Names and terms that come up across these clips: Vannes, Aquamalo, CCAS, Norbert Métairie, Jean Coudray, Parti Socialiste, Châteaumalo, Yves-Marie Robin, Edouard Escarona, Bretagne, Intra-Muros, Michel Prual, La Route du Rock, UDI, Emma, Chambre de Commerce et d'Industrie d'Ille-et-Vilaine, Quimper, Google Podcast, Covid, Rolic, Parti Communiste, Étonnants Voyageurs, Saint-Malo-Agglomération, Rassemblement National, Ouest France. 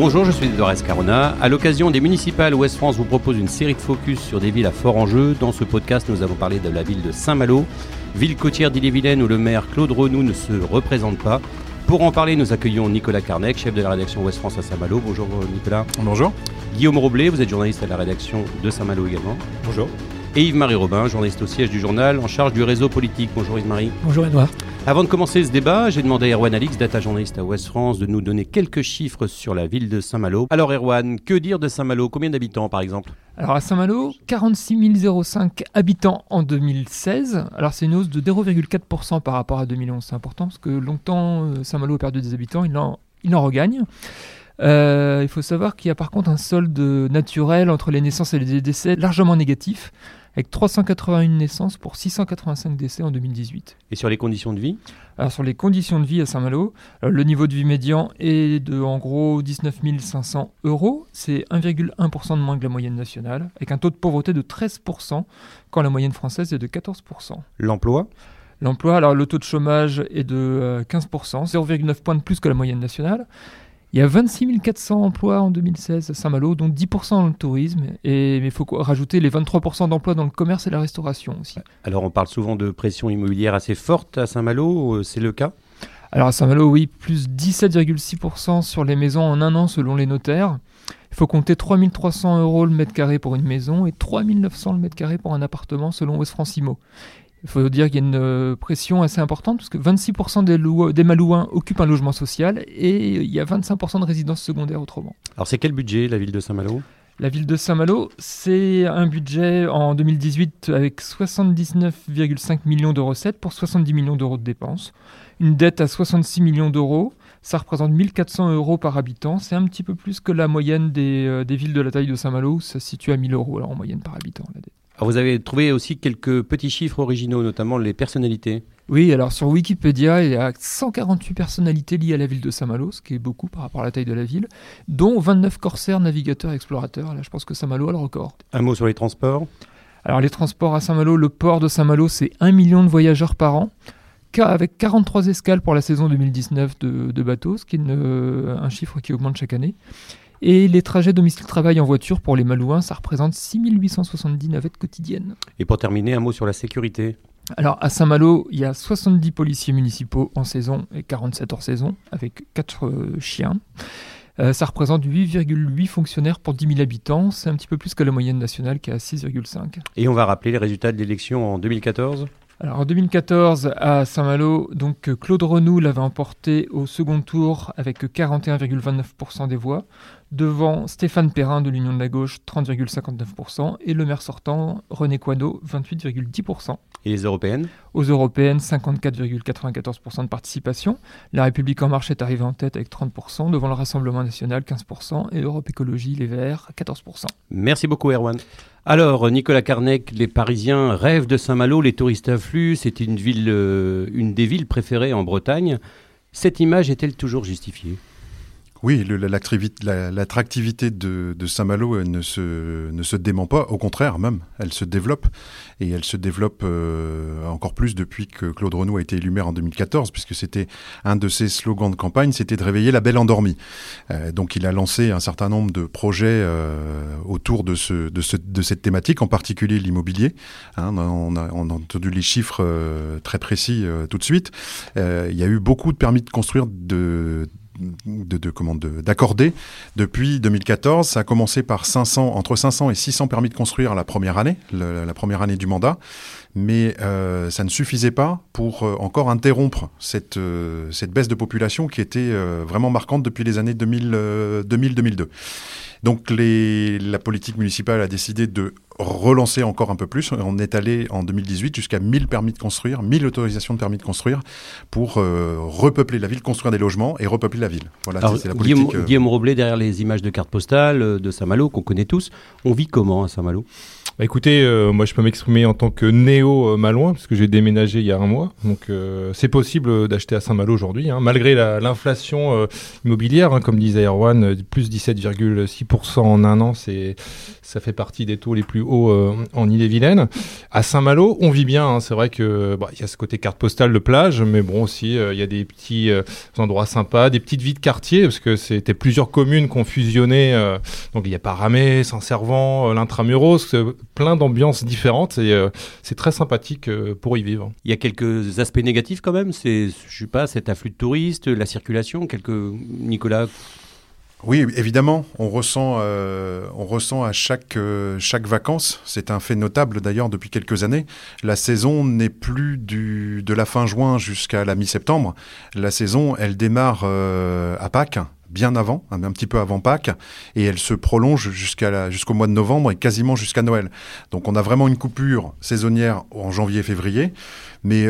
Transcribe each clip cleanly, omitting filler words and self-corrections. Bonjour, je suis Edouard Escarona. À l'occasion des municipales, Ouest France vous propose une série de focus sur des villes à fort enjeu. Dans ce podcast, nous avons parlé de la ville de Saint-Malo, ville côtière d'Ille-et-Vilaine où le maire Claude Renou ne se représente pas. Pour en parler, nous accueillons Nicolas Carnec, chef de la rédaction Ouest France à Saint-Malo. Bonjour Nicolas. Bonjour. Guillaume Roblet, vous êtes journaliste à la rédaction de Saint-Malo également. Bonjour. Et Yves-Marie Robin, journaliste au siège du journal, en charge du réseau politique. Bonjour Yves-Marie. Bonjour Edouard. Avant de commencer ce débat, j'ai demandé à Erwan Alix, data journaliste à Ouest France, de nous donner quelques chiffres sur la ville de Saint-Malo. Alors Erwan, que dire de Saint-Malo? Combien d'habitants par exemple? Alors à Saint-Malo, 46 005 habitants en 2016. Alors c'est une hausse de 0,4% par rapport à 2011. C'est important parce que longtemps, Saint-Malo a perdu des habitants, il en regagne. Il faut savoir qu'il y a par contre un solde naturel entre les naissances et les décès largement négatif, avec 381 naissances pour 685 décès en 2018. Et sur les conditions de vie? Alors sur les conditions de vie à Saint-Malo, le niveau de vie médian est de en gros 19 500 euros, c'est 1,1% de moins que la moyenne nationale, avec un taux de pauvreté de 13%, quand la moyenne française est de 14%. L'emploi, alors le taux de chômage est de 15%, 0,9 points de plus que la moyenne nationale. Il y a 26 400 emplois en 2016 à Saint-Malo, dont 10% dans le tourisme, mais il faut rajouter les 23% d'emplois dans le commerce et la restauration aussi. Alors on parle souvent de pression immobilière assez forte à Saint-Malo, c'est le cas? Alors à Saint-Malo, oui, plus 17,6% sur les maisons en un an selon les notaires. Il faut compter 3 300 € le mètre carré pour une maison et 3 900 € le mètre carré pour un appartement selon Ouest France Immo. Il faut dire qu'il y a une pression assez importante parce que 26% des Malouins occupent un logement social et il y a 25% de résidences secondaires autrement. Alors c'est quel budget la ville de Saint-Malo? La ville de Saint-Malo, c'est un budget en 2018 avec 79,5 millions de recettes pour 70 millions d'euros de dépenses. Une dette à 66 millions d'euros, ça représente 1 400 € par habitant. C'est un petit peu plus que la moyenne des villes de la taille de Saint-Malo où ça se situe à 1 000 € alors en moyenne par habitant la dette. Alors vous avez trouvé aussi quelques petits chiffres originaux, notamment les personnalités. Oui, alors sur Wikipédia, il y a 148 personnalités liées à la ville de Saint-Malo, ce qui est beaucoup par rapport à la taille de la ville, dont 29 corsaires, navigateurs, explorateurs. Là, je pense que Saint-Malo a le record. Un mot sur les transports? Alors les transports à Saint-Malo, le port de Saint-Malo, c'est 1 million de voyageurs par an, avec 43 escales pour la saison 2019 de bateaux, ce qui est un chiffre qui augmente chaque année. Et les trajets domicile-travail en voiture pour les Malouins, ça représente 6 870 navettes quotidiennes. Et pour terminer, un mot sur la sécurité. Alors à Saint-Malo, il y a 70 policiers municipaux en saison et 47 hors saison, avec 4 chiens. Ça représente 8,8 fonctionnaires pour 10 000 habitants. C'est un petit peu plus que la moyenne nationale qui est à 6,5. Et on va rappeler les résultats de l'élection en 2014. Alors en 2014, à Saint-Malo, donc Claude Renou l'avait emporté au second tour avec 41,29% des voix, devant Stéphane Perrin de l'Union de la Gauche, 30,59%, et le maire sortant, René Couanau, 28,10%. Et les européennes? Aux européennes, 54,94% de participation. La République en Marche est arrivée en tête avec 30%, devant le Rassemblement National, 15%, et Europe Écologie Les Verts, 14%. Merci beaucoup Erwan. Alors, Nicolas Carnec, les Parisiens rêvent de Saint-Malo, les touristes affluent, c'est une des villes préférées en Bretagne. Cette image est-elle toujours justifiée? Oui, l'attractivité de Saint-Malo ne se dément pas, au contraire même, elle se développe. Et elle se développe encore plus depuis que Claude Renou a été élu maire en 2014, puisque c'était un de ses slogans de campagne, c'était de réveiller la belle endormie. Donc il a lancé un certain nombre de projets autour de cette thématique, en particulier l'immobilier. Hein, on a entendu les chiffres très précis tout de suite. Il y a eu beaucoup de permis de construire d'accorder depuis 2014. Ça a commencé par entre 500 et 600 permis de construire la première année du mandat, mais ça ne suffisait pas pour encore interrompre cette baisse de population qui était vraiment marquante depuis les années 2000-2002. Donc la politique municipale a décidé de relancer encore un peu plus. On est allé en 2018 jusqu'à 1000 permis de construire, 1000 autorisations de permis de construire pour repeupler la ville, construire des logements et repeupler la ville. Voilà. Alors, c'est la politique. Guillaume Roblet, derrière les images de cartes postales de Saint-Malo qu'on connaît tous, on vit comment à Saint-Malo ? Bah écoutez, moi je peux m'exprimer en tant que néo-malouin, parce que j'ai déménagé il y a un mois, donc c'est possible d'acheter à Saint-Malo aujourd'hui, hein, malgré l'inflation immobilière, hein, comme disait Erwan, plus 17,6% en un an, ça fait partie des taux les plus hauts en Ille-et-Vilaine. À Saint-Malo, on vit bien, hein, c'est vrai que y a ce côté carte postale de plage, mais bon aussi il y a des petits endroits sympas, des petites vies de quartier, parce que c'était plusieurs communes qu'on fusionnait, donc il y a Paramé, Saint-Servan, l'Intra-Muros, plein d'ambiances différentes et c'est très sympathique pour y vivre. Il y a quelques aspects négatifs quand même, cet afflux de touristes, la circulation, Nicolas. Oui, évidemment, on ressent à chaque vacances, c'est un fait notable d'ailleurs depuis quelques années, la saison n'est plus de la fin juin jusqu'à la mi-septembre, la saison elle démarre à Pâques, bien avant, un petit peu avant Pâques, et elle se prolonge jusqu'au mois de novembre et quasiment jusqu'à Noël. Donc on a vraiment une coupure saisonnière en janvier-février, mais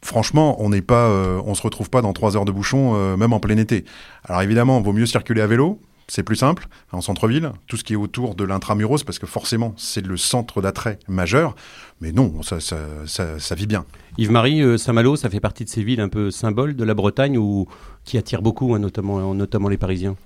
franchement, on se retrouve pas dans 3 heures de bouchon, même en plein été. Alors évidemment, il vaut mieux circuler à vélo, c'est plus simple, en centre-ville, tout ce qui est autour de l'Intramuros, parce que forcément, c'est le centre d'attrait majeur, mais non, ça vit bien. Yves-Marie, Saint-Malo, ça fait partie de ces villes un peu symboles de la Bretagne qui attirent beaucoup, hein, notamment les Parisiens.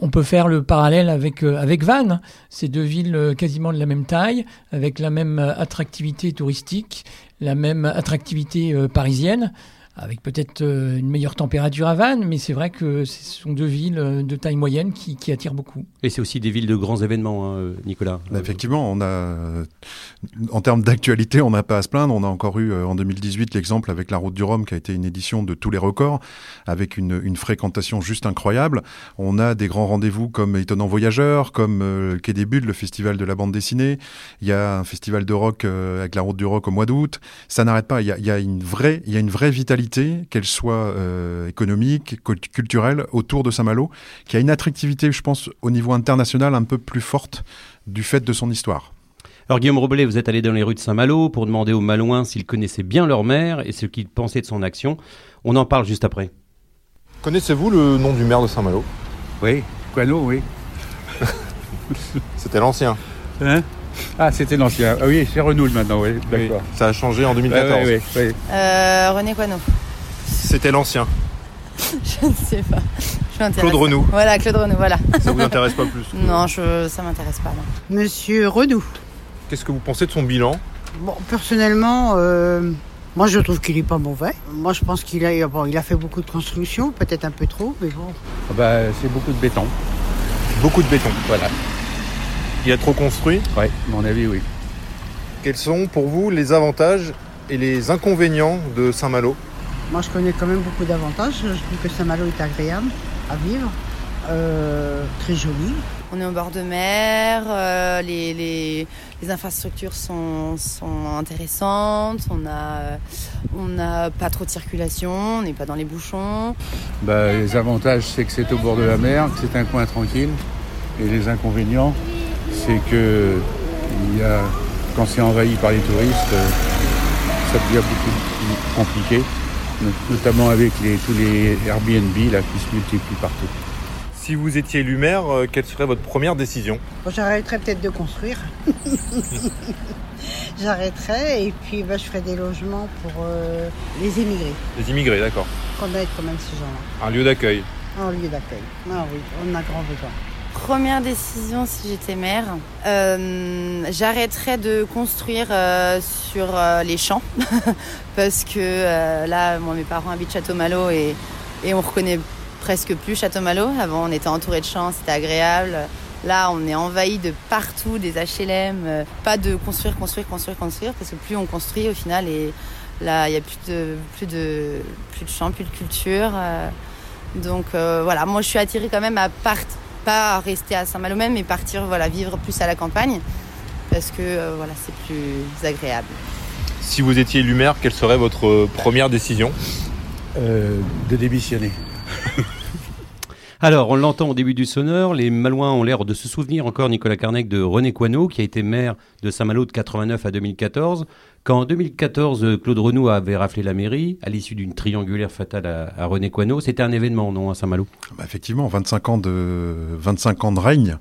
On peut faire le parallèle avec Vannes, ces deux villes quasiment de la même taille, avec la même attractivité touristique, la même attractivité parisienne, avec peut-être une meilleure température à Vannes, mais c'est vrai que ce sont deux villes de taille moyenne qui attirent beaucoup. Et c'est aussi des villes de grands événements, hein, Nicolas. Effectivement, en termes d'actualité, on n'a pas à se plaindre. On a encore eu en 2018 l'exemple avec La Route du Rhum, qui a été une édition de tous les records, avec une fréquentation juste incroyable. On a des grands rendez-vous comme Étonnants Voyageurs, comme Quai des Budes, le festival de la bande dessinée. Il y a un festival de rock avec La Route du Rock au mois d'août. Ça n'arrête pas. Il y a une vraie vitalité, qu'elle soit économique, culturelle, autour de Saint-Malo, qui a une attractivité, je pense, au niveau international un peu plus forte du fait de son histoire. Alors Guillaume Roblet, vous êtes allé dans les rues de Saint-Malo pour demander aux Malouins s'ils connaissaient bien leur maire et ce qu'ils pensaient de son action. On en parle juste après. Connaissez-vous le nom du maire de Saint-Malo ? Oui, Couanau, oui. C'était l'ancien. Hein ? Ah, c'était l'ancien. Ah oui, c'est Renou maintenant, oui. D'accord. Ça a changé en 2014. Oui. René Couanau. C'était l'ancien. Je ne sais pas. Claude Renou. Voilà, Claude Renou, voilà. Ça vous intéresse pas plus que... Non, ça m'intéresse pas. Non. Monsieur Renou. Qu'est-ce que vous pensez de son bilan ? Bon, personnellement, moi je trouve qu'il est pas mauvais. Moi je pense qu'il a, il a fait beaucoup de constructions, peut-être un peu trop, mais bon. C'est beaucoup de béton. Beaucoup de béton, voilà. Il a trop construit ? Oui, à mon avis, oui. Quels sont pour vous les avantages et les inconvénients de Saint-Malo ? Moi, je connais quand même beaucoup d'avantages. Je trouve que Saint-Malo est agréable à vivre, très joli. On est au bord de mer, les infrastructures sont intéressantes, on a pas trop de circulation, on n'est pas dans les bouchons. Les avantages, c'est que c'est au bord de la mer, que c'est un coin tranquille. Et les inconvénients, c'est que quand c'est envahi par les touristes, ça devient beaucoup plus compliqué, notamment avec tous les Airbnb là, qui se multiplient partout. Si vous étiez élu maire, quelle serait votre première décision ? J'arrêterais peut-être de construire. J'arrêterais et puis je ferais des logements pour les immigrés. Les immigrés, d'accord. Connaître quand même ces gens-là. Un lieu d'accueil. Un lieu d'accueil, ah oui, on a grand besoin. Première décision si j'étais maire, j'arrêterais de construire sur les champs parce que là, moi, mes parents habitent Châteaumalo et on reconnaît presque plus Châteaumalo. Avant, on était entouré de champs, c'était agréable. Là, on est envahi de partout, des HLM. Pas de construire parce que plus on construit au final et là, il n'y a plus de champs, plus de culture. Donc voilà, moi, je suis attirée quand même à partir. Pas rester à Saint-Malo même, mais partir vivre plus à la campagne parce que c'est plus agréable. Si vous étiez élu maire, quelle serait votre première décision ? De démissionner. Alors, on l'entend au début du sonore, les Malouins ont l'air de se souvenir encore, Nicolas Carnec, de René Couanau, qui a été maire de Saint-Malo de 89 à 2014. Quand en 2014, Claude Renou avait raflé la mairie, à l'issue d'une triangulaire fatale à René Couanau, c'était un événement, non, à Saint-Malo ? Bah effectivement, 25 ans de règne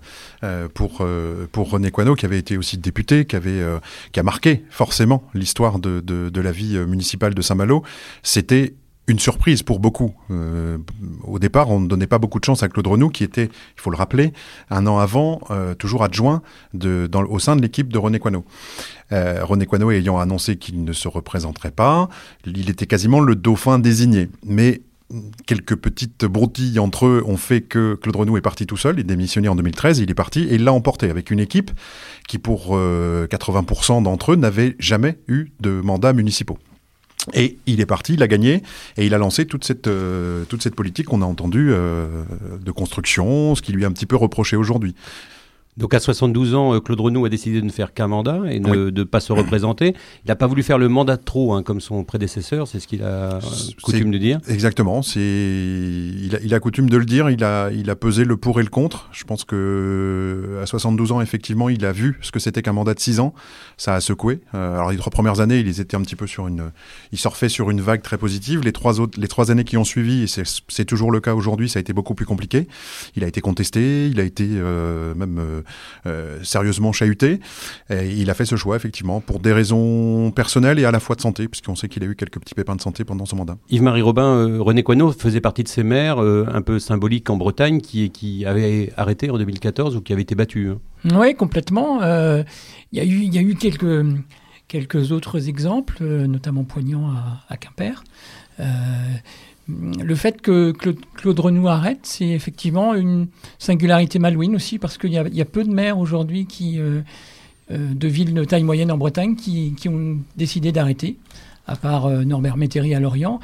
pour René Couanau, qui avait été aussi député, qui a marqué forcément l'histoire de la vie municipale de Saint-Malo. C'était une surprise pour beaucoup. Au départ, on ne donnait pas beaucoup de chance à Claude Renou, qui était, il faut le rappeler, un an avant, toujours adjoint au sein de l'équipe de René Couanau. René Couanau ayant annoncé qu'il ne se représenterait pas, il était quasiment le dauphin désigné. Mais quelques petites broutilles entre eux ont fait que Claude Renou est parti tout seul, il démissionnait en 2013, il est parti et il l'a emporté avec une équipe qui, pour 80% d'entre eux, n'avait jamais eu de mandats municipaux. Et il est parti, il a gagné, et il a lancé toute cette politique qu'on a entendue de construction, ce qui lui est un petit peu reproché aujourd'hui. Donc à 72 ans, Claude Renou a décidé de ne faire qu'un mandat et de ne pas se représenter. Il n'a pas voulu faire le mandat de trop, hein, comme son prédécesseur, c'est ce qu'il a coutume de dire. Exactement, il a coutume de le dire, il a pesé le pour et le contre. Je pense qu'à 72 ans, effectivement, il a vu ce que c'était qu'un mandat de 6 ans, ça a secoué. Alors les 3 premières années, il surfait sur une vague très positive. Les trois années qui ont suivi, et c'est toujours le cas aujourd'hui, ça a été beaucoup plus compliqué. Il a été contesté, il a été sérieusement chahuté. Et il a fait ce choix, effectivement, pour des raisons personnelles et à la fois de santé, puisqu'on sait qu'il a eu quelques petits pépins de santé pendant son mandat. Yves-Marie Robin, René Couanau faisait partie de ces maires un peu symboliques en Bretagne qui avaient arrêté en 2014 ou qui avaient été battus. Oui, complètement. Il y a eu quelques autres exemples, notamment poignants à Quimper. Le fait que Claude Renou arrête, c'est effectivement une singularité malouine aussi, parce qu'il y a peu de maires aujourd'hui de villes de taille moyenne en Bretagne qui ont décidé d'arrêter, à part Norbert Métairie à Lorient.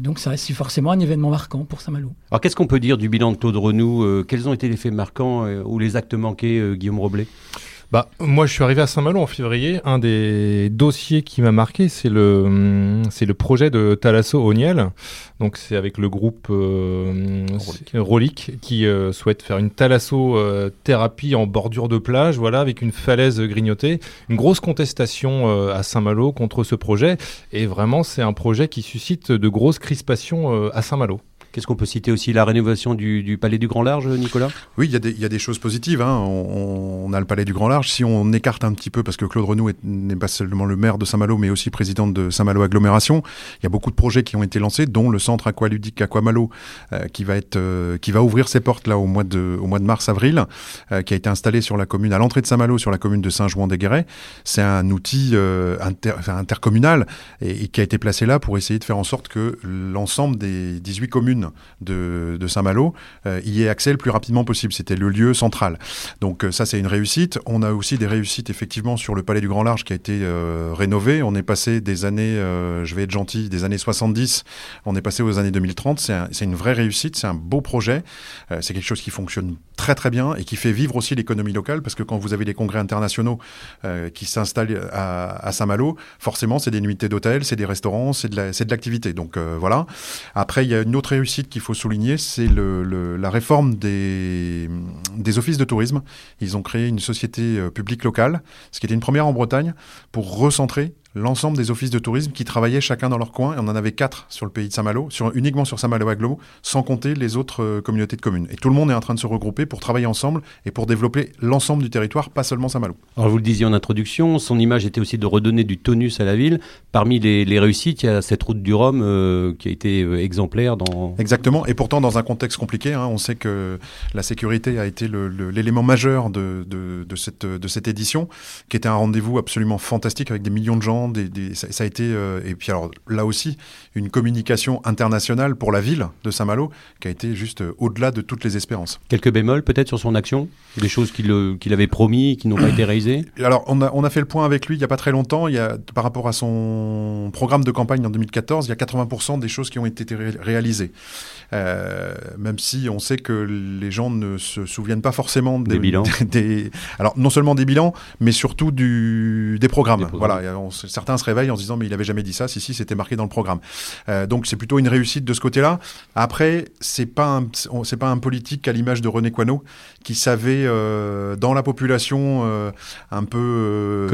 Donc ça, c'est forcément un événement marquant pour Saint-Malo. Alors qu'est-ce qu'on peut dire du bilan de Claude Renou ? Quels ont été les faits marquants ou les actes manqués, Guillaume Roblet ? Bah, moi, je suis arrivé à Saint-Malo en février. Un des dossiers qui m'a marqué, c'est le projet de Thalasso-Ogniel. Donc, c'est avec le groupe Rolic qui souhaite faire une thalassothérapie en bordure de plage, voilà, avec une falaise grignotée. Une grosse contestation à Saint-Malo contre ce projet. Et vraiment, c'est un projet qui suscite de grosses crispations à Saint-Malo. Qu'est-ce qu'on peut citer aussi ? La rénovation du Palais du Grand Large, Nicolas ? Oui, il y a des choses positives. Hein. On a le Palais du Grand Large. Si on écarte un petit peu, parce que Claude Renou n'est pas seulement le maire de Saint-Malo, mais aussi président de Saint-Malo-Agglomération, il y a beaucoup de projets qui ont été lancés, dont le centre aqualudique Aquamalo, qui va ouvrir ses portes là au mois de mars-avril, qui a été installé sur la commune, à l'entrée de Saint-Malo, sur la commune de Saint-Jouan-des-Guérets. C'est un outil intercommunal et qui a été placé là pour essayer de faire en sorte que l'ensemble des 18 communes de Saint-Malo y ait accès le plus rapidement possible. C'était le lieu central. Donc ça, c'est une réussite. On a aussi des réussites, effectivement, sur le Palais du Grand Large qui a été rénové. On est passé des années, je vais être gentil, des années 70, on est passé aux années 2030. C'est une vraie réussite, c'est un beau projet. C'est quelque chose qui fonctionne très très bien et qui fait vivre aussi l'économie locale, parce que quand vous avez des congrès internationaux qui s'installent à Saint-Malo, forcément, c'est des nuitées d'hôtels, c'est des restaurants, c'est de l'activité. Donc voilà. Après, il y a une autre réussite qu'il faut souligner, c'est la réforme des offices de tourisme. Ils ont créé une société publique locale, ce qui était une première en Bretagne, pour recentrer l'ensemble des offices de tourisme qui travaillaient chacun dans leur coin. Et on en avait 4 sur le pays de Saint-Malo, uniquement sur Saint-Malo-Agglo, sans compter les autres communautés de communes. Et tout le monde est en train de se regrouper pour travailler ensemble et pour développer l'ensemble du territoire, pas seulement Saint-Malo. Alors vous le disiez en introduction, son image était aussi de redonner du tonus à la ville. Parmi les réussites, il y a cette route du Rhum qui a été exemplaire dans... Exactement, et pourtant dans un contexte compliqué. Hein, on sait que la sécurité a été l'élément majeur de cette édition, qui était un rendez-vous absolument fantastique avec des millions de gens. Ça a été, et puis alors là aussi, une communication internationale pour la ville de Saint-Malo qui a été juste au-delà de toutes les espérances. Quelques bémols peut-être sur son action ? Des choses qu'il avait promis, qui n'ont pas été réalisées ? Alors on a fait le point avec lui il n'y a pas très longtemps. Par rapport à son programme de campagne en 2014, il y a 80% des choses qui ont été réalisées. Même si on sait que les gens ne se souviennent pas forcément des bilans. Alors non seulement des bilans, mais surtout des programmes. Voilà, certains se réveillent en se disant mais il avait jamais dit ça, si c'était marqué dans le programme. Donc c'est plutôt une réussite de ce côté-là. Après, c'est pas un politique à l'image de René Couanau qui savait dans la population un peu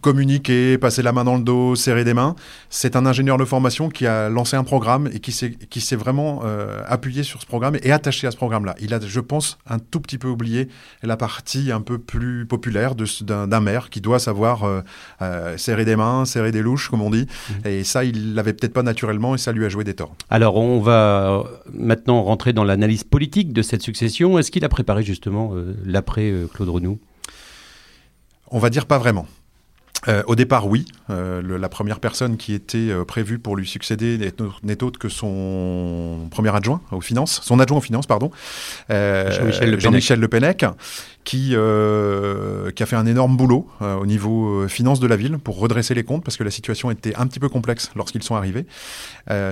communiquer, passer la main dans le dos, serrer des mains. C'est un ingénieur de formation qui a lancé un programme et qui s'est vraiment appuyé sur ce programme et attaché à ce programme-là. Il a, je pense, un tout petit peu oublié la partie un peu plus populaire d'un maire qui doit savoir serrer des mains, serrer des louches, comme on dit. Et ça, il l'avait peut-être pas naturellement et ça lui a joué des torts. Alors, on va maintenant rentrer dans l'analyse politique de cette succession. Est-ce qu'il a préparé justement l'après-Claude Renou ? On va dire pas vraiment. Au départ, oui. La première personne qui était prévue pour lui succéder n'est autre que son premier adjoint aux finances, Jean-Michel Le Pennec, qui a fait un énorme boulot au niveau finance de la ville pour redresser les comptes parce que la situation était un petit peu complexe lorsqu'ils sont arrivés.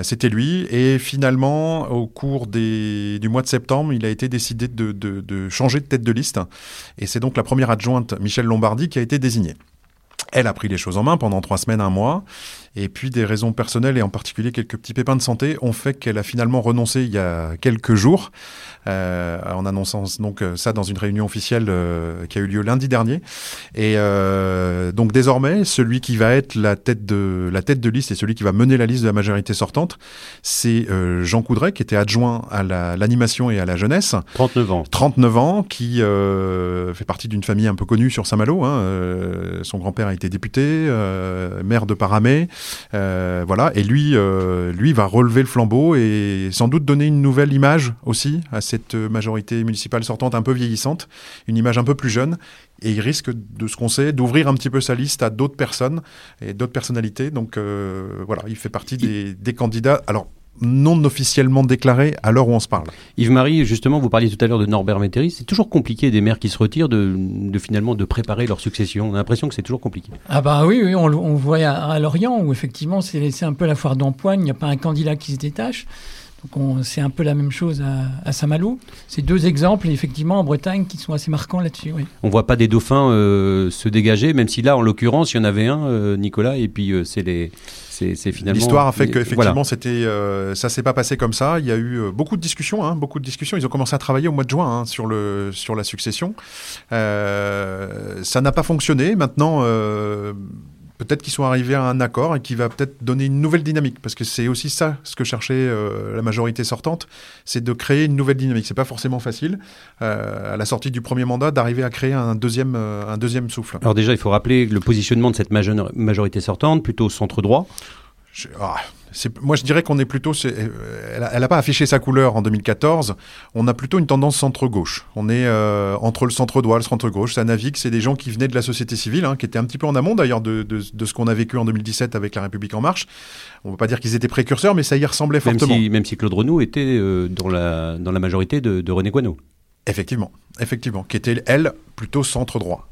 C'était lui. Et finalement, au cours du mois de septembre, il a été décidé de changer de tête de liste. Et c'est donc la première adjointe, Michel Lombardi, qui a été désignée. Elle a pris les choses en main pendant 3 semaines, 1 mois. Et puis des raisons personnelles et en particulier quelques petits pépins de santé ont fait qu'elle a finalement renoncé il y a quelques jours en annonçant donc ça dans une réunion officielle qui a eu lieu lundi dernier. Et donc désormais, celui qui va être la tête de liste et celui qui va mener la liste de la majorité sortante, c'est Jean Coudray qui était adjoint à l'animation et à la jeunesse. 39 ans, qui fait partie d'une famille un peu connue sur Saint-Malo. Son grand-père a été député, maire de Paramé. Voilà, et lui va relever le flambeau et sans doute donner une nouvelle image aussi à cette majorité municipale sortante un peu vieillissante, une image un peu plus jeune, et il risque, de ce qu'on sait, d'ouvrir un petit peu sa liste à d'autres personnes et d'autres personnalités. Donc voilà, il fait partie des candidats, alors non officiellement déclarés à l'heure où on se parle. Yves-Marie, justement, vous parliez tout à l'heure de Norbert Métairie. C'est toujours compliqué des maires qui se retirent de finalement préparer leur succession. On a l'impression que c'est toujours compliqué. Ah bah oui on voit à Lorient où effectivement c'est un peu la foire d'empoigne. Il n'y a pas un candidat qui se détache. Donc c'est un peu la même chose à Saint-Malo. C'est 2 exemples, effectivement, en Bretagne qui sont assez marquants là-dessus. Oui. On ne voit pas des dauphins se dégager, même si là, en l'occurrence, il y en avait un, Nicolas, et puis c'est finalement... L'histoire a fait qu'effectivement, voilà. Ça ne s'est pas passé comme ça. Il y a eu beaucoup de discussions. Ils ont commencé à travailler au mois de juin sur la succession. Ça n'a pas fonctionné. Maintenant... peut-être qu'ils sont arrivés à un accord et qui va peut-être donner une nouvelle dynamique. Parce que c'est aussi ça, ce que cherchait la majorité sortante, c'est de créer une nouvelle dynamique. C'est pas forcément facile, à la sortie du premier mandat, d'arriver à créer un deuxième souffle. Alors déjà, il faut rappeler le positionnement de cette majorité sortante, plutôt centre-droit. Moi, je dirais qu'on est plutôt... Elle n'a pas affiché sa couleur en 2014. On a plutôt une tendance centre-gauche. On est entre le centre-droit, le centre-gauche. Ça navigue. C'est des gens qui venaient de la société civile, qui étaient un petit peu en amont, d'ailleurs, de ce qu'on a vécu en 2017 avec La République en Marche. On ne peut pas dire qu'ils étaient précurseurs, mais ça y ressemblait fortement. Même si Claude Renou était dans la majorité de René Couanau. Effectivement, qui était, elle, plutôt centre-droit.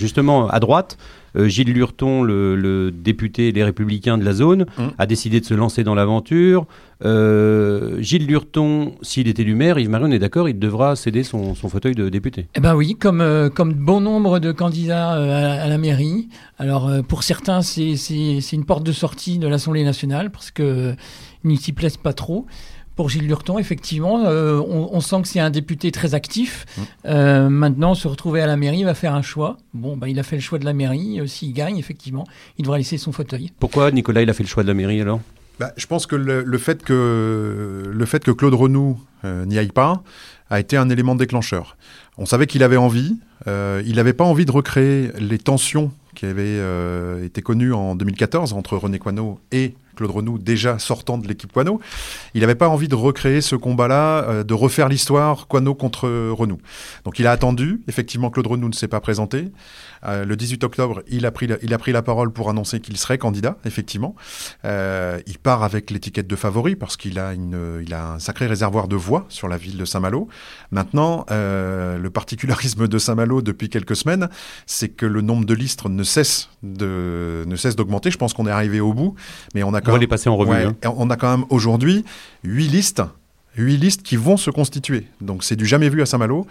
Justement, à droite, Gilles Lurton, le député Les Républicains de la zone, a décidé de se lancer dans l'aventure. Gilles Lurton, s'il était élu maire, Yves-Marie, on est d'accord, il devra céder son fauteuil de député. Eh bien oui, comme bon nombre de candidats à la mairie. Alors, pour certains, c'est une porte de sortie de l'Assemblée nationale, parce qu'ils ne s'y plaisent pas trop. Pour Gilles Lurton, effectivement, on sent que c'est un député très actif. Maintenant, se retrouver à la mairie, il va faire un choix. Bon, il a fait le choix de la mairie. S'il gagne, effectivement, il devra laisser son fauteuil. Pourquoi, Nicolas, il a fait le choix de la mairie, alors ? Je pense que le fait que Claude Renou n'y aille pas a été un élément déclencheur. On savait qu'il avait envie. Il n'avait pas envie de recréer les tensions qui avaient été connues en 2014 entre René Couanau et Claude Renou, déjà sortant de l'équipe Couanau. Il n'avait pas envie de recréer ce combat-là, de refaire l'histoire Couanau contre Renou. Donc il a attendu. Effectivement, Claude Renou ne s'est pas présenté. Le 18 octobre, il a pris la parole pour annoncer qu'il serait candidat, effectivement. Il part avec l'étiquette de favori parce qu'il a un sacré réservoir de voix sur la ville de Saint-Malo. Maintenant, le particularisme de Saint-Malo depuis quelques semaines, c'est que le nombre de listes ne cesse d'augmenter. Je pense qu'on est arrivé au bout, mais on va les passer en revue. Ouais, hein. On a quand même aujourd'hui 8 listes qui vont se constituer. Donc c'est du jamais vu à Saint-Malo.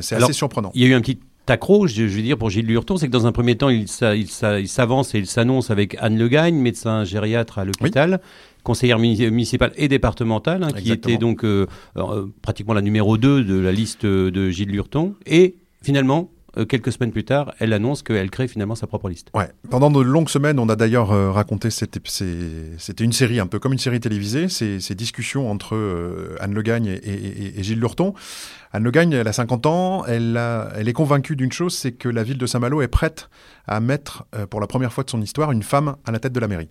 C'est assez surprenant. Il y a eu un petit accro, je veux dire, pour Gilles Lurton, c'est que dans un premier temps, il s'avance et il s'annonce avec Anne Le Gagne, médecin gériatre à l'hôpital, conseillère municipale et départementale, hein, qui était donc pratiquement la numéro 2 de la liste de Gilles Lurton. Et finalement, quelques semaines plus tard, elle annonce qu'elle crée finalement sa propre liste. Ouais. Pendant de longues semaines, on a d'ailleurs raconté, c'était une série, un peu comme une série télévisée, ces discussions entre Anne Le Gagne et Gilles Lurton. Anne Le Gagne, elle a 50 ans, elle est convaincue d'une chose, c'est que la ville de Saint-Malo est prête à mettre, pour la première fois de son histoire, une femme à la tête de la mairie.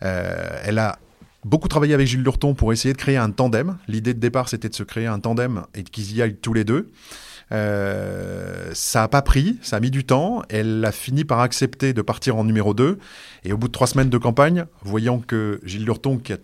Elle a beaucoup travaillé avec Gilles Lurton pour essayer de créer un tandem. L'idée de départ, c'était de se créer un tandem et qu'ils y aillent tous les deux. Ça n'a pas pris, ça a mis du temps. Elle a fini par accepter de partir en numéro 2. Et au bout de 3 semaines de campagne, voyant que Gilles Lurton, qui a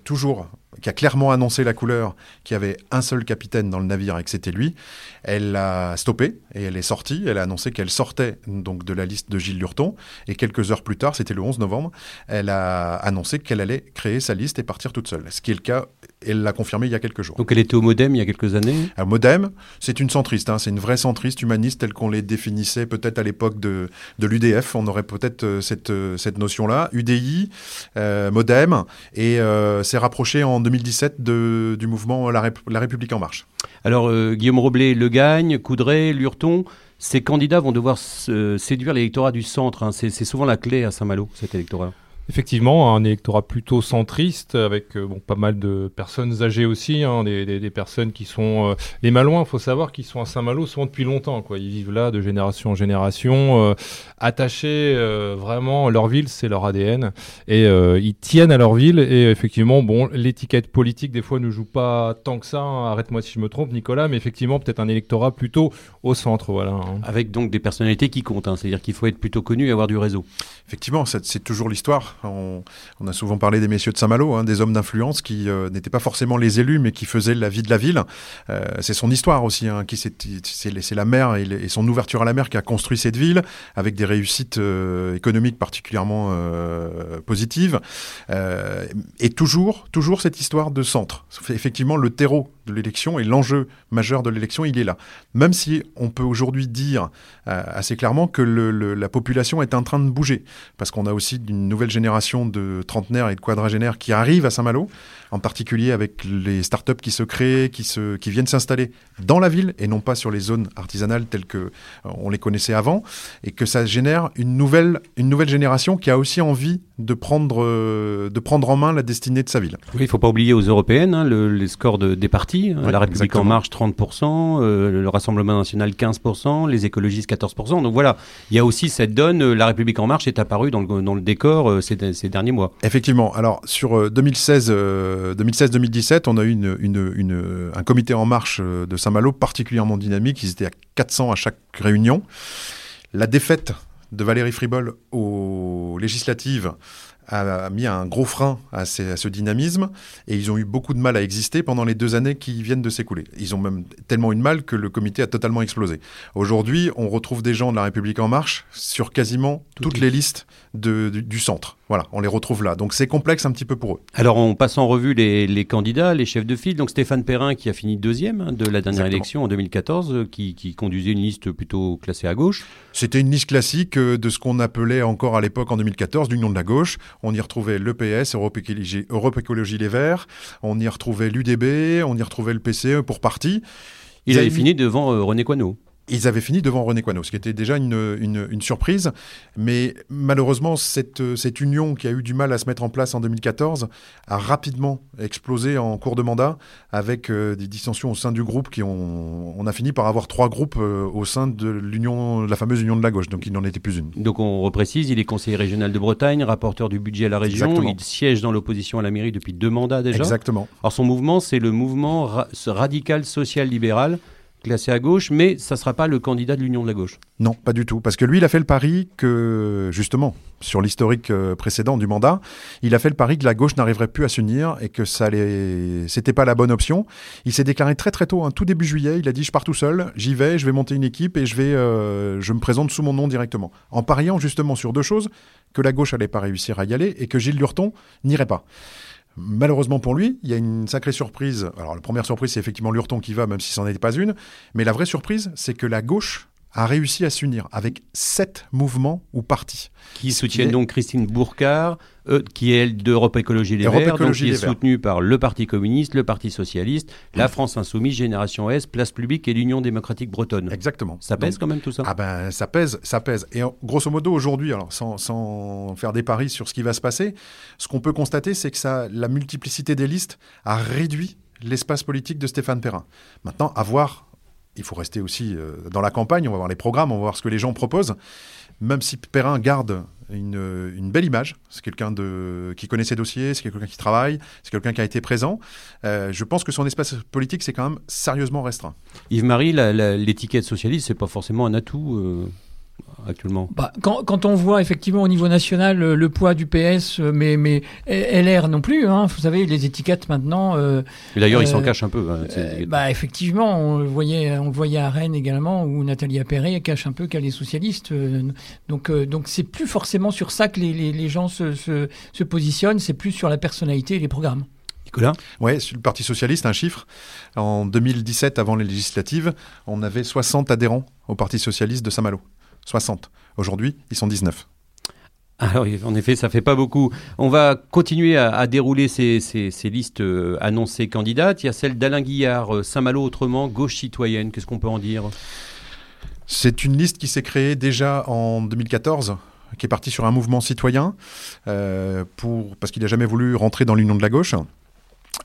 clairement annoncé la couleur, qui avait un seul capitaine dans le navire et que c'était lui, elle l'a stoppé et elle est sortie. Elle a annoncé qu'elle sortait donc de la liste de Gilles Lurton. Et quelques heures plus tard, c'était le 11 novembre, elle a annoncé qu'elle allait créer sa liste et partir toute seule. Ce qui est le cas, elle l'a confirmé il y a quelques jours. Donc elle était au Modem il y a quelques années. À Modem, c'est une centriste, hein, c'est une vraie centriste humaniste telle qu'on les définissait peut-être à l'époque de l'UDF. On aurait peut-être cette notion-là. UDI, Modem, et s'est rapproché en 2017 du mouvement La République en Marche. Alors Guillaume Roblet, Le Gagne, Coudray, Lurton, ces candidats vont devoir séduire l'électorat du centre. Hein. C'est souvent la clé à Saint-Malo, cet électorat. Effectivement, un électorat plutôt centriste avec pas mal de personnes âgées aussi, hein, des personnes qui sont... les Malouins, il faut savoir qu'ils sont à Saint-Malo souvent depuis longtemps, quoi. Ils vivent là de génération en génération, attachés vraiment à leur ville, c'est leur ADN. Et ils tiennent à leur ville et effectivement, l'étiquette politique des fois ne joue pas tant que ça, hein, arrête-moi si je me trompe Nicolas, mais effectivement peut-être un électorat plutôt au centre, voilà. Hein. Avec donc des personnalités qui comptent, hein, c'est-à-dire qu'il faut être plutôt connu et avoir du réseau. Effectivement, c'est toujours l'histoire. On a souvent parlé des messieurs de Saint-Malo, hein, des hommes d'influence qui n'étaient pas forcément les élus, mais qui faisaient la vie de la ville. C'est son histoire aussi, hein, c'est la mer et son ouverture à la mer qui a construit cette ville, avec des réussites économiques particulièrement positives. Et toujours cette histoire de centre. Effectivement, le terreau de l'élection et l'enjeu majeur de l'élection, il est là. Même si on peut aujourd'hui dire assez clairement que la population est en train de bouger, parce qu'on a aussi une nouvelle génération de trentenaires et de quadragénaires qui arrivent à Saint-Malo, en particulier avec les startups qui se créent, qui viennent s'installer dans la ville et non pas sur les zones artisanales telles qu'on les connaissait avant, et que ça génère une nouvelle génération qui a aussi envie de prendre en main la destinée de sa ville. Oui, il ne faut pas oublier aux européennes, hein, les scores des partis, hein, oui, La République en Marche 30%, le Rassemblement National 15%, les écologistes 14%. Donc voilà, il y a aussi cette donne, La République en Marche est apparue dans le décor ces derniers mois. Effectivement, alors sur 2016-2017, on a eu un comité En Marche de Saint-Malo particulièrement dynamique, ils étaient à 400 à chaque réunion. La défaite de Valérie Fribol aux législatives a mis un gros frein à ce dynamisme et ils ont eu beaucoup de mal à exister pendant les 2 années qui viennent de s'écouler. Ils ont même tellement eu de mal que le comité a totalement explosé. Aujourd'hui, on retrouve des gens de La République En Marche sur quasiment toutes les listes du centre. Voilà, on les retrouve là. Donc c'est complexe un petit peu pour eux. Alors on passe en revue les candidats, les chefs de file. Donc Stéphane Perrin qui a fini 2e de la dernière élection en 2014, qui conduisait une liste plutôt classée à gauche. C'était une liste classique de ce qu'on appelait encore à l'époque en 2014 l'Union de la gauche. On y retrouvait le PS, Europe Écologie Les Verts, on y retrouvait l'UDB, on y retrouvait le PCE pour parti. Ils avaient fini devant René Couanau. Ils avaient fini devant René Couanau, ce qui était déjà une surprise. Mais malheureusement, cette union qui a eu du mal à se mettre en place en 2014 a rapidement explosé en cours de mandat avec des dissensions au sein du groupe. On a fini par avoir 3 groupes au sein de la fameuse union de la gauche. Donc il n'en était plus une. Donc on reprécise, il est conseiller régional de Bretagne, rapporteur du budget à la région. Exactement. Il siège dans l'opposition à la mairie depuis 2 mandats déjà. Exactement. Alors son mouvement, c'est le mouvement radical social-libéral, classé à gauche, mais ça ne sera pas le candidat de l'Union de la gauche. Non, pas du tout, parce que lui, il a fait le pari que, justement, sur l'historique précédent du mandat, il a fait le pari que la gauche n'arriverait plus à s'unir et que c'était pas la bonne option. Il s'est déclaré très très tôt, hein, tout début juillet, il a dit « je pars tout seul, j'y vais, je vais monter une équipe et je me présente sous mon nom directement », en pariant justement sur 2 choses, que la gauche n'allait pas réussir à y aller et que Gilles Lurton n'irait pas. Malheureusement pour lui, il y a une sacrée surprise. Alors la première surprise, c'est effectivement Lurton qui va, même si ce n'en était pas une. Mais la vraie surprise, c'est que la gauche a réussi à s'unir avec 7 mouvements ou partis. Qui soutiennent donc Christine Bourcard, qui est d'Europe Écologie Les Verts, qui est soutenue par le Parti communiste, le Parti socialiste, la France insoumise, Génération S, Place publique et l'Union démocratique bretonne. Exactement. Ça pèse donc, quand même tout ça. Ah ben ça pèse. Et grosso modo aujourd'hui, alors sans faire des paris sur ce qui va se passer, ce qu'on peut constater, c'est que la multiplicité des listes a réduit l'espace politique de Stéphane Perrin. Maintenant, à voir. Il faut rester aussi dans la campagne, on va voir les programmes, on va voir ce que les gens proposent. Même si Perrin garde une belle image, c'est quelqu'un qui connaît ses dossiers, c'est quelqu'un qui travaille, c'est quelqu'un qui a été présent. Je pense que son espace politique, c'est quand même sérieusement restreint. Yves-Marie, l'étiquette socialiste, c'est pas forcément un atout actuellement. Bah, quand on voit effectivement au niveau national le poids du PS, mais LR non plus, hein, vous savez, les étiquettes maintenant... D'ailleurs, ils s'en cachent un peu. Hein, effectivement, on le voyait à Rennes également, où Nathalie Appéré cache un peu qu'elle est socialiste. Donc c'est plus forcément sur ça que les gens se positionnent, c'est plus sur la personnalité et les programmes. Nicolas ? Oui, sur le Parti Socialiste, un chiffre. En 2017, avant les législatives, on avait 60 adhérents au Parti Socialiste de Saint-Malo. 60. Aujourd'hui, ils sont 19. Alors, en effet, ça ne fait pas beaucoup. On va continuer à dérouler ces listes annoncées candidates. Il y a celle d'Alain Guillard, Saint-Malo autrement, gauche citoyenne. Qu'est-ce qu'on peut en dire ? C'est une liste qui s'est créée déjà en 2014, qui est partie sur un mouvement citoyen, parce qu'il n'a jamais voulu rentrer dans l'union de la gauche.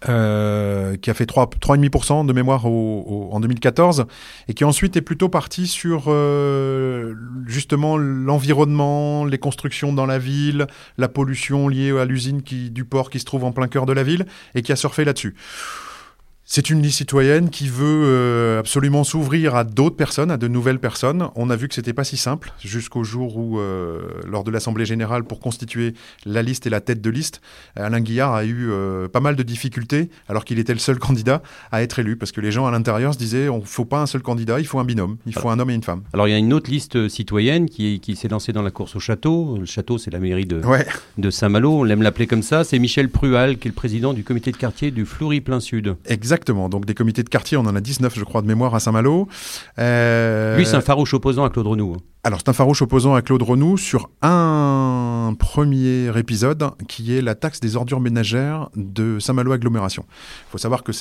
Qui a fait 3,5% de mémoire en 2014 et qui ensuite est plutôt parti sur justement l'environnement, les constructions dans la ville, la pollution liée à l'usine du port qui se trouve en plein cœur de la ville et qui a surfé là-dessus. C'est une liste citoyenne qui veut absolument s'ouvrir à d'autres personnes, à de nouvelles personnes. On a vu que c'était pas si simple jusqu'au jour où, lors de l'Assemblée Générale, pour constituer la liste et la tête de liste, Alain Guillard a eu pas mal de difficultés, alors qu'il était le seul candidat à être élu, parce que les gens à l'intérieur se disaient « on ne faut pas un seul candidat, il faut un binôme, il faut un homme et une femme ». Alors il y a une autre liste citoyenne qui s'est lancée dans la course au château. Le château, c'est la mairie de Saint-Malo, on aime l'appeler comme ça. C'est Michel Prual, qui est le président du comité de quartier du Fleury-Plein-Sud. Exactement. Donc des comités de quartier, on en a 19, je crois, de mémoire à Saint-Malo. Lui, c'est un farouche opposant à Claude Renou. Alors, c'est un farouche opposant à Claude Renou sur un premier épisode qui est la taxe des ordures ménagères de Saint-Malo-Agglomération. Il faut savoir que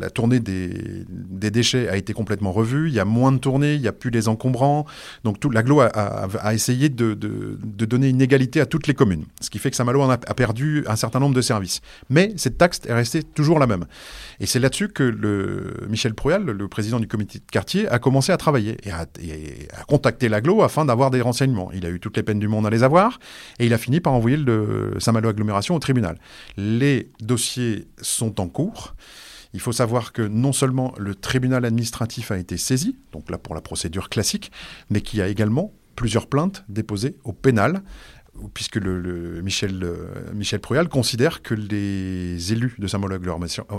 la tournée des déchets a été complètement revue. Il y a moins de tournées, il n'y a plus les encombrants. Donc, l'agglo a essayé de donner une égalité à toutes les communes, ce qui fait que Saint-Malo a perdu un certain nombre de services. Mais cette taxe est restée toujours la même. Et c'est là-dessus que Michel Prual, le président du comité de quartier, a commencé à travailler et à contacter l'agglo afin d'avoir des renseignements. Il a eu toutes les peines du monde à les avoir et il a fini par envoyer le Saint-Malo Agglomération au tribunal. Les dossiers sont en cours. Il faut savoir que non seulement le tribunal administratif a été saisi, donc là pour la procédure classique, mais qu'il y a également plusieurs plaintes déposées au pénal, puisque Michel Prual considère que les élus de Saint-Malo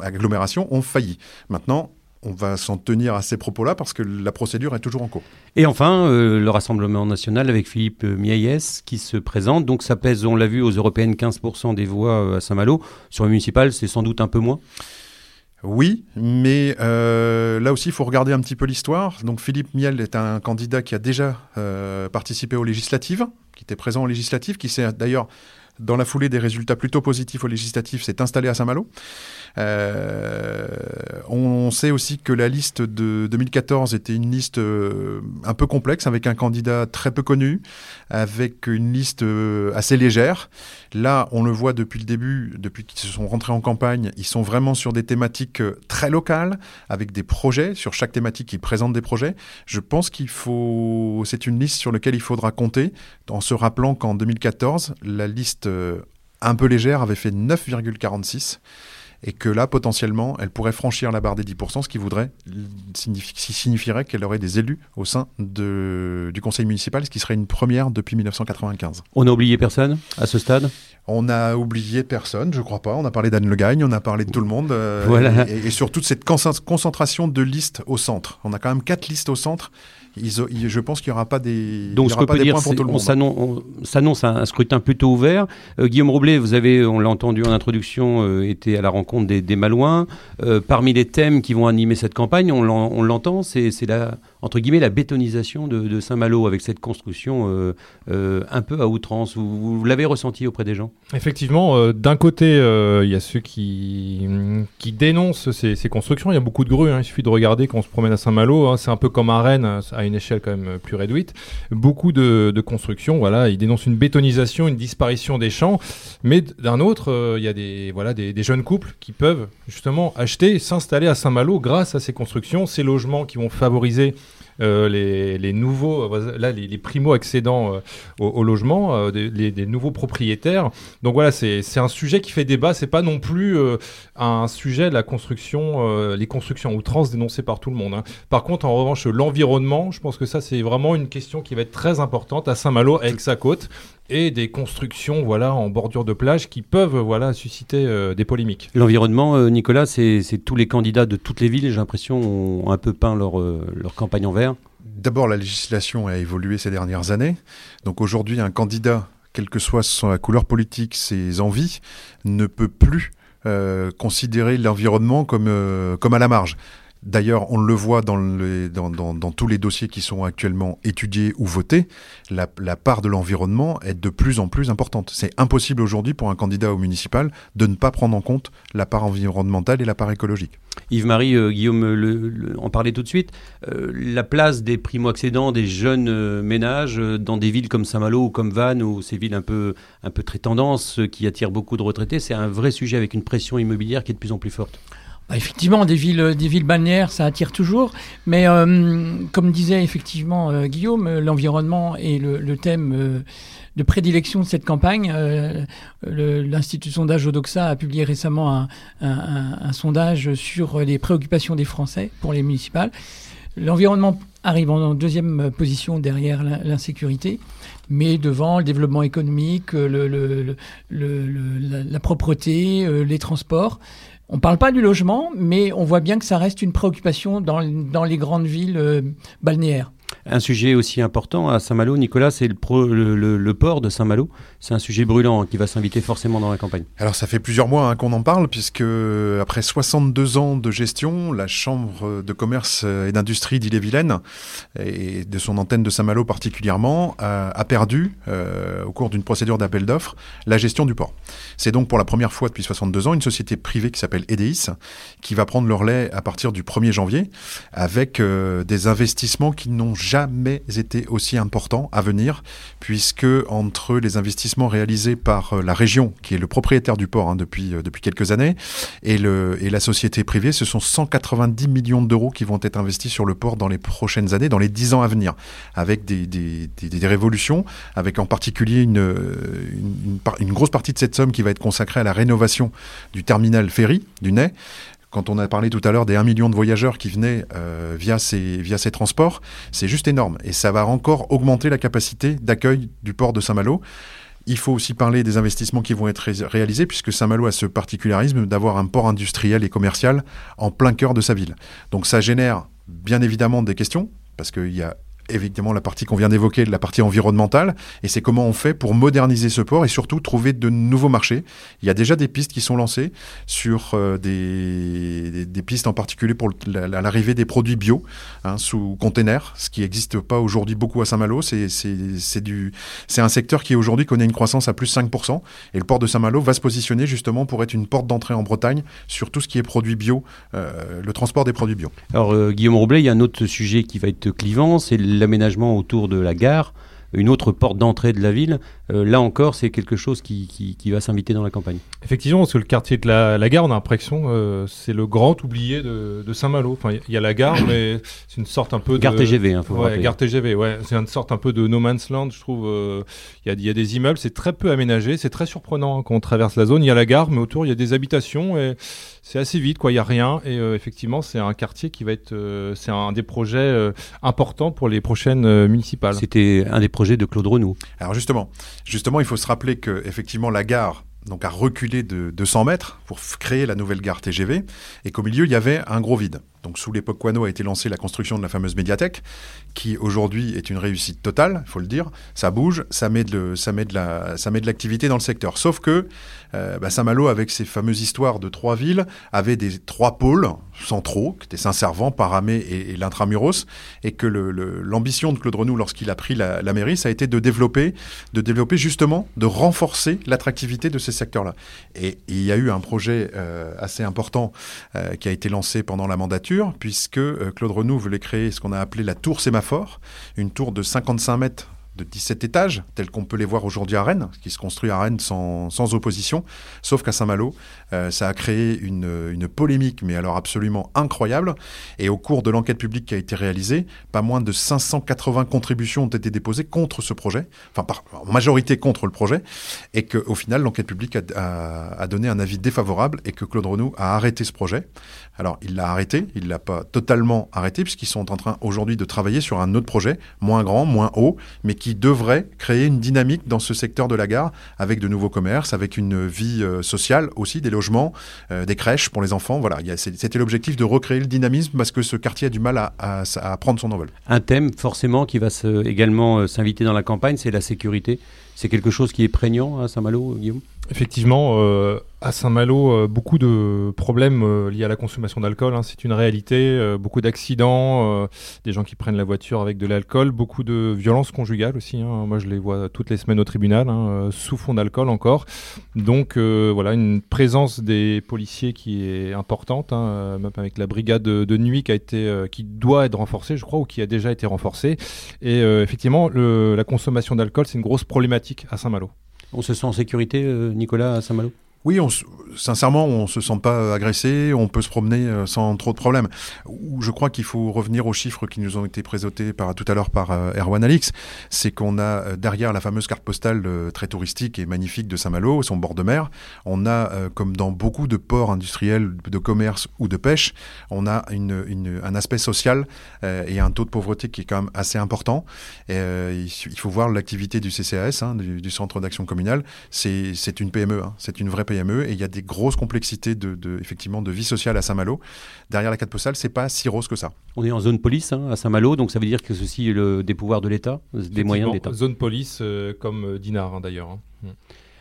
Agglomération ont failli. Maintenant, on va s'en tenir à ces propos-là parce que la procédure est toujours en cours. Et enfin, le Rassemblement National avec Philippe Miaillès qui se présente. Donc ça pèse, on l'a vu, aux européennes 15% des voix à Saint-Malo. Sur les municipales, c'est sans doute un peu moins. Oui, mais là aussi, il faut regarder un petit peu l'histoire. Donc Philippe Miel est un candidat qui a déjà participé aux législatives, qui était présent aux législatives, qui s'est d'ailleurs, dans la foulée des résultats plutôt positifs aux législatives, s'est installé à Saint-Malo. On sait aussi que la liste de 2014 était une liste un peu complexe, avec un candidat très peu connu, avec une liste assez légère. Là, on le voit depuis le début, depuis qu'ils se sont rentrés en campagne, ils sont vraiment sur des thématiques très locales, avec des projets. Sur chaque thématique, ils présentent des projets. Je pense c'est une liste sur laquelle il faudra compter, en se rappelant qu'en 2014, la liste un peu légère avait fait 9,46%. Et que là, potentiellement, elle pourrait franchir la barre des 10%, ce qui signifierait qu'elle aurait des élus au sein du conseil municipal, ce qui serait une première depuis 1995. On n'a oublié personne à ce stade ? On n'a oublié personne, je crois pas. On a parlé d'Anne Le Gagne, on a parlé de tout le monde. Voilà. Et surtout de cette concentration de listes au centre. On a quand même 4 listes au centre. Je pense qu'il n'y aura pas des points pour tout le monde. On s'annonce un scrutin plutôt ouvert. Guillaume Roblet, on l'a entendu en introduction, était à la rencontre rencontre des Malouins. Parmi les thèmes qui vont animer cette campagne, on l'entend, c'est la, entre guillemets, la bétonisation de Saint-Malo, avec cette construction un peu à outrance. Vous l'avez ressenti auprès des gens ? Effectivement, d'un côté, il y a ceux qui dénoncent ces constructions. Il y a beaucoup de grues, hein. Il suffit de regarder quand on se promène à Saint-Malo, hein. C'est un peu comme à Rennes, à une échelle quand même plus réduite. Beaucoup de constructions, voilà. Ils dénoncent une bétonisation, une disparition des champs. Mais d'un autre, il y a des jeunes couples qui peuvent justement acheter, s'installer à Saint-Malo grâce à ces constructions, ces logements qui vont favoriser les nouveaux, là les primo accédants au logement, des nouveaux propriétaires. Donc voilà, c'est un sujet qui fait débat. C'est pas non plus un sujet de la construction, les constructions à outrance dénoncées par tout le monde, hein. Par contre, en revanche, l'environnement, je pense que ça c'est vraiment une question qui va être très importante à Saint-Malo avec sa côte et des constructions, voilà, en bordure de plage qui peuvent, voilà, susciter des polémiques. L'environnement, Nicolas, c'est tous les candidats de toutes les villes, j'ai l'impression, ont un peu peint leur campagne en vert. D'abord, la législation a évolué ces dernières années. Donc aujourd'hui, un candidat, quelle que soit sa couleur politique, ses envies, ne peut plus considérer l'environnement comme à la marge. D'ailleurs, on le voit dans tous les dossiers qui sont actuellement étudiés ou votés, la part de l'environnement est de plus en plus importante. C'est impossible aujourd'hui pour un candidat au municipal de ne pas prendre en compte la part environnementale et la part écologique. Yves-Marie, Guillaume en parlait tout de suite. La place des primo-accédants, des jeunes ménages dans des villes comme Saint-Malo ou comme Vannes, ou ces villes un peu très tendance qui attirent beaucoup de retraités, c'est un vrai sujet avec une pression immobilière qui est de plus en plus forte. Effectivement, des villes balnéaires, ça attire toujours. Mais comme disait effectivement Guillaume, l'environnement est le thème de prédilection de cette campagne. L'Institut de sondage Odoxa a publié récemment un sondage sur les préoccupations des Français pour les municipales. L'environnement arrive en deuxième position derrière l'insécurité, mais devant le développement économique, la propreté, les transports. On ne parle pas du logement, mais on voit bien que ça reste une préoccupation dans les grandes villes balnéaires. Un sujet aussi important à Saint-Malo, Nicolas, c'est le port de Saint-Malo. C'est un sujet brûlant qui va s'inviter forcément dans la campagne. Alors ça fait plusieurs mois, hein, qu'on en parle, puisque après 62 ans de gestion, la Chambre de commerce et d'industrie d'Ille-et-Vilaine, et de son antenne de Saint-Malo particulièrement, a perdu, au cours d'une procédure d'appel d'offres, la gestion du port. C'est donc pour la première fois depuis 62 ans une société privée qui s'appelle Edeis, qui va prendre le relais à partir du 1er janvier, avec des investissements qui n'ont jamais été aussi important à venir, puisque entre les investissements réalisés par la région, qui est le propriétaire du port, hein, depuis quelques années, et la société privée, ce sont 190 millions d'euros qui vont être investis sur le port dans les prochaines années, dans les 10 ans à venir, avec des révolutions, avec en particulier une grosse partie de cette somme qui va être consacrée à la rénovation du terminal ferry du Ney. Quand on a parlé tout à l'heure des 1 million de voyageurs qui venaient via ces transports, c'est juste énorme. Et ça va encore augmenter la capacité d'accueil du port de Saint-Malo. Il faut aussi parler des investissements qui vont être réalisés, puisque Saint-Malo a ce particularisme d'avoir un port industriel et commercial en plein cœur de sa ville. Donc ça génère bien évidemment des questions, parce qu'il y a évidemment la partie qu'on vient d'évoquer, la partie environnementale, et c'est comment on fait pour moderniser ce port et surtout trouver de nouveaux marchés. Il y a déjà des pistes qui sont lancées sur des pistes en particulier pour l'arrivée des produits bio, hein, sous container, ce qui n'existe pas aujourd'hui beaucoup à Saint-Malo. C'est un secteur qui aujourd'hui connaît une croissance à plus 5%, et le port de Saint-Malo va se positionner justement pour être une porte d'entrée en Bretagne sur tout ce qui est produits bio, le transport des produits bio. Alors Guillaume Roblet, il y a un autre sujet qui va être clivant, c'est l'aménagement autour de la gare, une autre porte d'entrée de la ville. Là encore, c'est quelque chose qui va s'inviter dans la campagne. Effectivement, parce que le quartier de la gare, on a l'impression, c'est le grand oublié de Saint-Malo. Enfin, il y a la gare, mais c'est une sorte un peu de... Gare TGV, hein, faut le rappeler. Gare TGV, ouais. C'est une sorte un peu de no man's land, je trouve. Il y a des immeubles, c'est très peu aménagé, c'est très surprenant, hein, quand on traverse la zone. Il y a la gare, mais autour, il y a des habitations et... C'est assez vide, quoi. Il n'y a rien. Et effectivement, c'est un quartier qui va être... c'est un des projets importants pour les prochaines municipales. C'était un des projets de Claude Renou. Alors justement, il faut se rappeler que effectivement la gare donc à reculer de 200 mètres pour créer la nouvelle gare TGV, et qu'au milieu, il y avait un gros vide. Donc, sous l'époque Couanau a été lancée la construction de la fameuse médiathèque, qui aujourd'hui est une réussite totale, il faut le dire. Ça bouge, ça met de l'activité dans le secteur. Sauf que Saint-Malo, avec ses fameuses histoires de trois villes, avait des trois pôles centraux, qui étaient Saint-Servan, Paramé et l'Intra-Muros, et que l'ambition de Claude Renou, lorsqu'il a pris la mairie, ça a été de développer justement, de renforcer l'attractivité de ces secteurs-là. Et il y a eu un projet assez important qui a été lancé pendant la mandature, puisque Claude Renou voulait créer ce qu'on a appelé la tour sémaphore, une tour de 55 mètres de 17 étages, tels qu'on peut les voir aujourd'hui à Rennes, qui se construit à Rennes sans opposition, sauf qu'à Saint-Malo, ça a créé une polémique, mais alors absolument incroyable. Et au cours de l'enquête publique qui a été réalisée, pas moins de 580 contributions ont été déposées contre ce projet, enfin en majorité contre le projet, et qu'au final, l'enquête publique a donné un avis défavorable et que Claude Renou a arrêté ce projet. Alors, il l'a arrêté, il ne l'a pas totalement arrêté, puisqu'ils sont en train aujourd'hui de travailler sur un autre projet, moins grand, moins haut, mais qui devrait créer une dynamique dans ce secteur de la gare, avec de nouveaux commerces, avec une vie sociale aussi, des logements, des crèches pour les enfants. Voilà, c'était l'objectif de recréer le dynamisme, parce que ce quartier a du mal à prendre son envol. Un thème forcément qui va également s'inviter dans la campagne, c'est la sécurité. C'est quelque chose qui est prégnant à Saint-Malo, Guillaume ? Effectivement, à Saint-Malo, beaucoup de problèmes liés à la consommation d'alcool, hein, c'est une réalité. Beaucoup d'accidents, des gens qui prennent la voiture avec de l'alcool, beaucoup de violences conjugales aussi. Hein, moi, je les vois toutes les semaines au tribunal, sous fond d'alcool encore. Donc, voilà, une présence des policiers qui est importante, hein, même avec la brigade de nuit qui doit être renforcée, je crois, ou qui a déjà été renforcée. Et effectivement, la consommation d'alcool, c'est une grosse problématique à Saint-Malo. On se sent en sécurité, Nicolas, à Saint-Malo ? Oui, sincèrement, on ne se sent pas agressé, on peut se promener sans trop de problèmes. Je crois qu'il faut revenir aux chiffres qui nous ont été présentés tout à l'heure par Erwan Alix. C'est qu'on a, derrière la fameuse carte postale très touristique et magnifique de Saint-Malo, son bord de mer, on a, comme dans beaucoup de ports industriels, de commerce ou de pêche, on a un aspect social et un taux de pauvreté qui est quand même assez important. Et, il faut voir l'activité du CCAS, hein, du Centre d'Action Communale. C'est une PME, hein, c'est une vraie PME, et il y a des grosses complexités effectivement, de vie sociale à Saint-Malo. Derrière la carte postale, c'est pas si rose que ça. On est en zone police, hein, à Saint-Malo, donc ça veut dire que ceci des pouvoirs de l'État, des moyens d'État. Zone police comme Dinard, hein, d'ailleurs.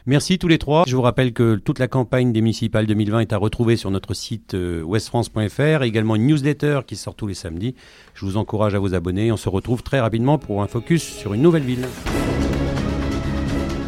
Merci tous les trois. Je vous rappelle que toute la campagne des municipales 2020 est à retrouver sur notre site ouestfrance.fr, également une newsletter qui sort tous les samedis. Je vous encourage à vous abonner. On se retrouve très rapidement pour un focus sur une nouvelle ville.